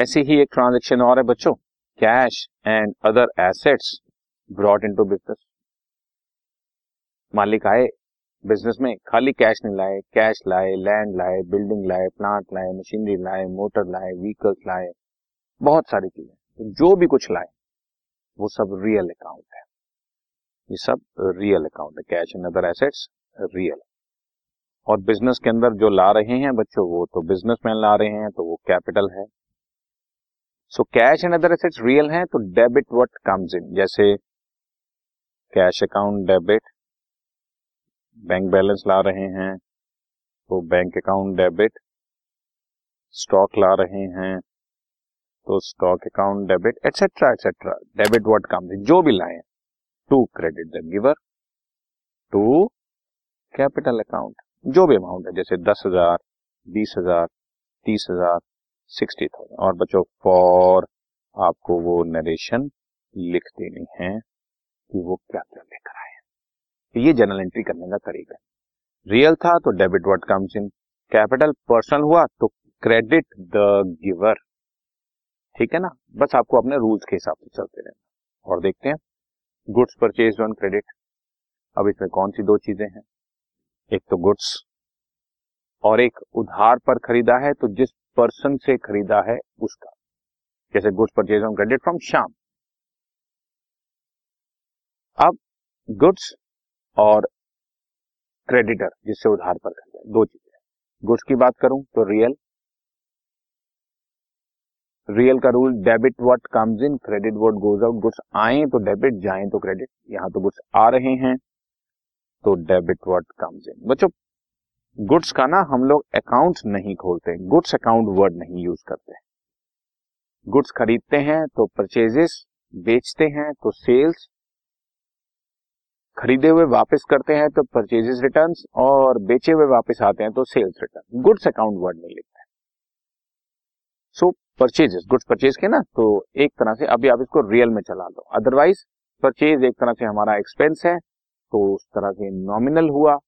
ऐसी ही एक ट्रांजैक्शन और है बच्चों, cash and other assets brought into business. मालिक आए बिजनेस में, खाली कैश नहीं लाए, कैश लाए, लैंड लाए, बिल्डिंग लाए, प्लांट लाए, मशीनरी लाए, मोटर लाए, व्हीकल्स लाए, बहुत सारी चीजें। तो जो भी कुछ लाए वो सब रियल अकाउंट है, ये सब रियल अकाउंट है। Cash and other assets real. और बिजनेस के अंदर जो ला रहे हैं बच्चों वो तो बिजनेसमैन ला रहे हैं, तो वो कैपिटल है। So cash and other assets real हैं, तो डेबिट व्हाट कम्स इन, जैसे cash account debit, bank balance ला रहे हैं तो बैंक अकाउंट डेबिट, स्टॉक ला रहे हैं तो stock account debit, etcetera etcetera. Debit what comes in, जो भी लाए to credit the giver to capital account, जो भी अमाउंट है, जैसे 10,000, 20,000, 30,000, 60,000। और बच्चों फॉर आपको वो नरेशन लिख देनी है कि वो क्या लेकर आए। तो ये जनरल एंट्री करने का तरीका है। रियल था तो debit what comes in, capital personal हुआ तो क्रेडिट द गिवर। ठीक है ना, बस आपको अपने रूल्स के हिसाब से चलते रहना। और देखते हैं गुड्स परचेज ऑन क्रेडिट। अब इसमें कौन सी दो चीजें हैं, एक तो गुड्स और एक उधार पर खरीदा है तो जिस पर्सन से खरीदा है उसका, जैसे goods purchase on credit from Shyam. अब गुड्स और क्रेडिटर जिससे उधार पर खरीदा है, दो चीजें। गुड्स की बात करूं तो रियल का rule debit what comes in, credit what goes out. Goods आए तो डेबिट, जाए तो क्रेडिट। यहाँ तो गुड्स आ रहे हैं तो डेबिट व्हाट कम्स इन। बच्चों गुड्स का ना हम लोग अकाउंट नहीं खोलते, गुड्स अकाउंट वर्ड नहीं यूज करते। गुड्स खरीदते हैं तो परचेजेस, बेचते हैं तो सेल्स, खरीदे हुए वापस करते हैं तो परचेजेस रिटर्न, और बेचे हुए वापस आते हैं तो sales return. Goods account word नहीं लिखते। सो परचेजेस, गुड्स परचेज के ना, तो एक तरह से अभी आप इसको रियल में चला दो, अदरवाइज परचेज एक तरह से हमारा एक्सपेंस है तो उस तरह से नॉमिनल हुआ।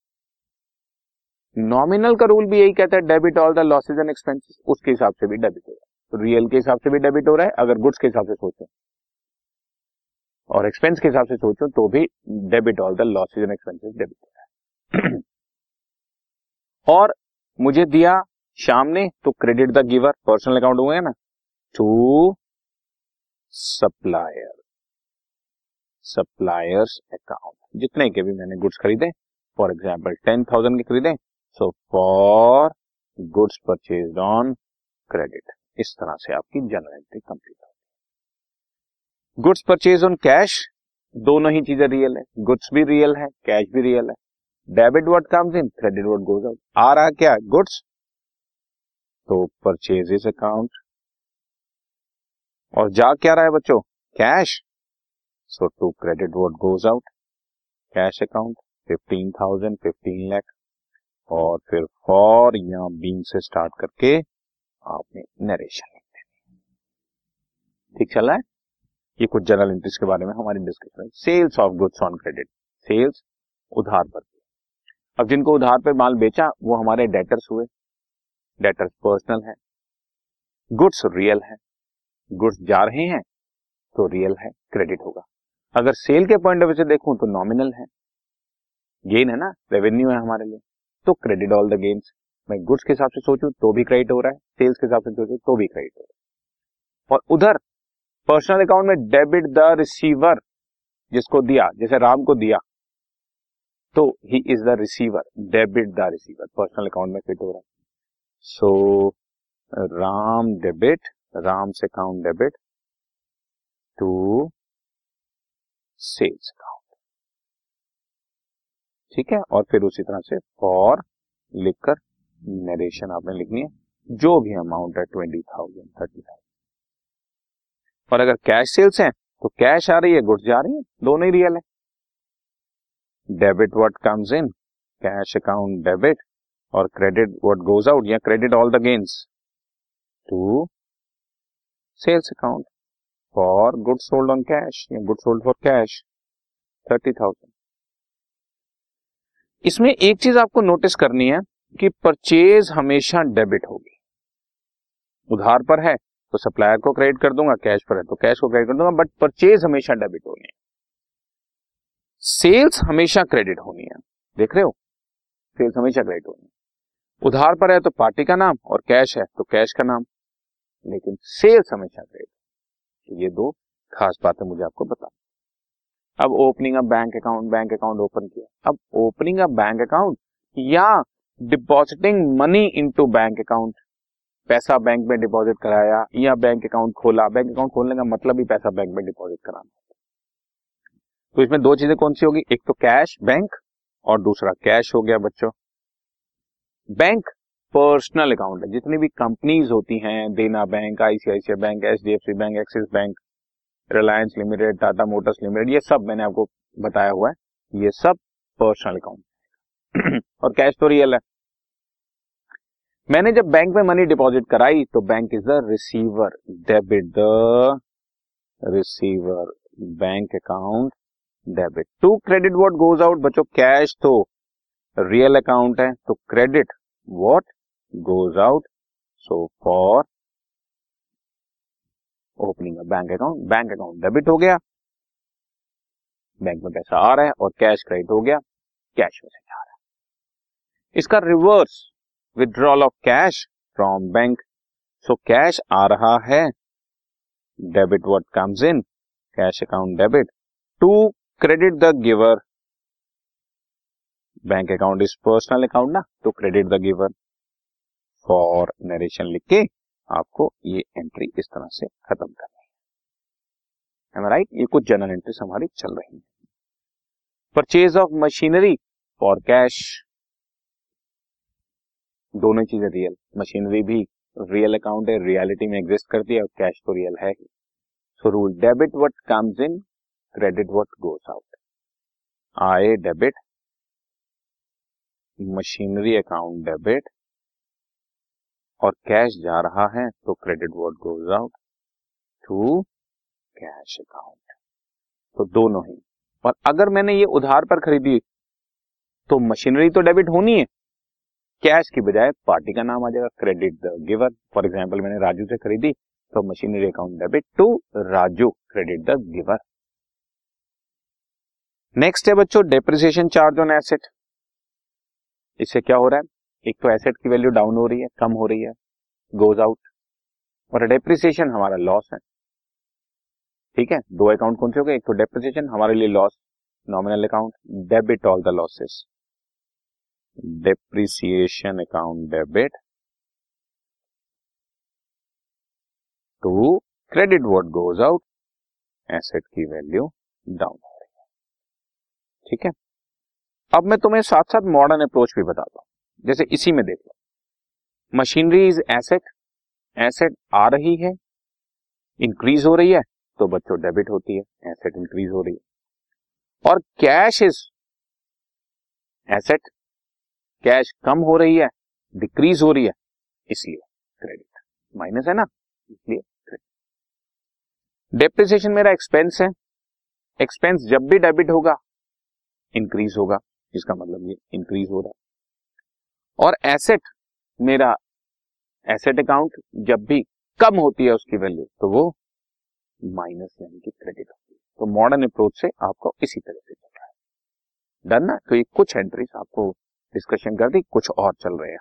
नॉमिनल का रूल भी यही कहता है debit all the losses and expenses, उसके हिसाब से भी डेबिट हो रहा है। तो रियल के हिसाब से भी डेबिट हो रहा है अगर गुड्स के हिसाब से सोचो, और एक्सपेंस के हिसाब से सोचो तो भी debit all the losses and expenses debit हो रहा है। और मुझे दिया शाम ने तो credit the giver, personal account हो गया ना, टू सप्लायर, सप्लायर्स अकाउंट। जितने के भी मैंने गुड्स खरीदे, फॉर एग्जाम्पल 10,000 के खरीदे, so for goods purchase on credit. इस तरह से आपकी जनरल एंट्री कंप्लीट होगी। गुड्स परचेज ऑन कैश, दोनों ही चीजें रियल है, गुड्स भी रियल है, कैश भी रियल है। Debit what comes in, credit what goes out. आ रहा क्या, गुड्स, तो परचेजेस अकाउंट, और जा क्या रहा है बच्चों, cash, so to credit what goes out, cash account 15,000, 15 lakh, और फिर फॉर या बीइंग से स्टार्ट करके आपने नरेशन लिख देना। ठीक चल रहा है, ये कुछ जनरल एंट्रीज के बारे में हमारी discussion. Sales of goods on credit, sales उधार पर। अब जिनको उधार पर माल बेचा वो हमारे डेटर्स हुए, डेटर्स पर्सनल है, गुड्स रियल है, गुड्स जा रहे हैं तो रियल है, क्रेडिट होगा। अगर सेल के पॉइंट ऑफ व्यू से देखूं तो नॉमिनल है, गेन है ना, रेवेन्यू है हमारे लिए, तो क्रेडिट ऑल द गेन्स। मैं गुड्स के हिसाब से सोचूं तो भी क्रेडिट हो रहा है, सेल्स के हिसाब से सोचूं तो भी क्रेडिट हो रहा है। और उधर पर्सनल अकाउंट में डेबिट द रिसीवर, जिसको दिया, जैसे राम को दिया तो he is the receiver, debit the receiver personal account में फिट हो रहा है। So, राम डेबिट, राम से account debit to sales account. ठीक है, और फिर उसी तरह से फॉर लिखकर नरेशन आपने लिखनी है, जो भी अमाउंट है 20,000, 30,000। और अगर कैश सेल्स हैं तो कैश आ रही है, गुड्स जा रही है, दोनों ही रियल है। Debit what comes in, cash account debit, और क्रेडिट व्हाट गोज आउट या credit all the gains to sales account for goods sold on cash या गुड्स सोल्ड फॉर कैश 30,000। इसमें एक चीज आपको नोटिस करनी है कि परचेज हमेशा डेबिट होगी। उधार पर है तो सप्लायर को क्रेडिट कर दूंगा, कैश पर है तो कैश को क्रेडिट कर दूंगा, बट परचेज हमेशा डेबिट होनी है, सेल्स हमेशा क्रेडिट होनी है। देख रहे हो, सेल्स हमेशा क्रेडिट होनी है। उधार पर है तो पार्टी का नाम और कैश है तो कैश का नाम, लेकिन सेल्स हमेशा क्रेडिट। तो ये दो खास बातें मुझे आपको बता। अब opening a bank account, bank account open किया, अब ओपनिंग अ बैंक अकाउंट या depositing money into bank account, पैसा बैंक में डिपॉजिट कराया या बैंक अकाउंट खोला। बैंक अकाउंट खोलने का मतलब ही पैसा बैंक में डिपॉजिट कराना। तो इसमें दो चीजें कौन सी होगी, एक तो कैश बैंक और दूसरा कैश हो गया बच्चों। बैंक पर्सनल अकाउंट है, जितनी भी कंपनीज होती हैं, Dena bank, ICICI bank, HDFC bank, Axis bank, Reliance limited, Tata motors limited, ये सब मैंने आपको बताया हुआ है, ये सब पर्सनल अकाउंट और कैश तो रियल है। मैंने जब बैंक में मनी डिपॉजिट कराई तो bank is the receiver, debit the receiver, bank account debit. To credit what goes out, बच्चों कैश तो रियल अकाउंट है तो credit what goes out, so for opening a bank account, bank account debit हो गया, bank में पैसा आ रहा है, और कैश क्रेडिट हो गया, कैश में से जा रहा है। इसका reverse withdrawal of cash from bank, so cash आ रहा है, debit what comes in, cash account debit. To credit the giver, bank account is personal account ना, तो credit the giver for narration लिख के आपको ये एंट्री इस तरह से खत्म करनी है, राइट। ये कुछ जनरल एंट्रीज हमारी चल रही है। Purchase of machinery for cash, दोनों चीजें रियल, मशीनरी भी रियल अकाउंट है, रियलिटी में एग्जिस्ट करती है, और कैश तो रियल है ही। So rule debit what comes in, credit what goes out. आए डेबिट, मशीनरी अकाउंट डेबिट, और कैश जा रहा है तो credit what goes out to cash account. तो दोनों ही। और अगर मैंने ये उधार पर खरीदी तो मशीनरी तो डेबिट होनी है, कैश की बजाय पार्टी का नाम आ जाएगा, credit the giver. For example मैंने राजू से खरीदी तो machinery account debit to Raju, credit the giver. Next है बच्चों डेप्रिसिएशन चार्ज ऑन एसेट। इससे क्या हो रहा है, एक तो एसेट की वैल्यू डाउन हो रही है, कम हो रही है, गोज आउट, और डेप्रिसिएशन हमारा लॉस है। ठीक है, दो अकाउंट कौन से हो गए, एक तो डेप्रिसिएशन हमारे लिए loss, nominal account debit all the losses, depreciation account debit to credit what goes out, asset की वैल्यू डाउन हो रही है। ठीक है, अब मैं तुम्हें साथ साथ मॉडर्न अप्रोच भी बताता हूं। जैसे इसी में देख लो, मशीनरी इज एसेट, एसेट आ रही है, इंक्रीज हो रही है तो बच्चों डेबिट होती है, एसेट इंक्रीज हो रही है, और कैश इज एसेट, कैश कम हो रही है, डिक्रीज हो रही है, इसलिए क्रेडिट, माइनस है ना, इसलिए क्रेडिट। डेप्रिसिएशन मेरा एक्सपेंस है, एक्सपेंस जब भी डेबिट होगा इंक्रीज होगा, इसका मतलब ये इंक्रीज हो रहा है, और एसेट मेरा एसेट अकाउंट जब भी कम होती है उसकी वैल्यू तो वो माइनस यानी कि क्रेडिट होती है। तो मॉडर्न अप्रोच से आपको इसी तरह से चल रहा है, डन ना। तो ये कुछ एंट्रीज आपको डिस्कशन कर दी, कुछ और चल रहे हैं।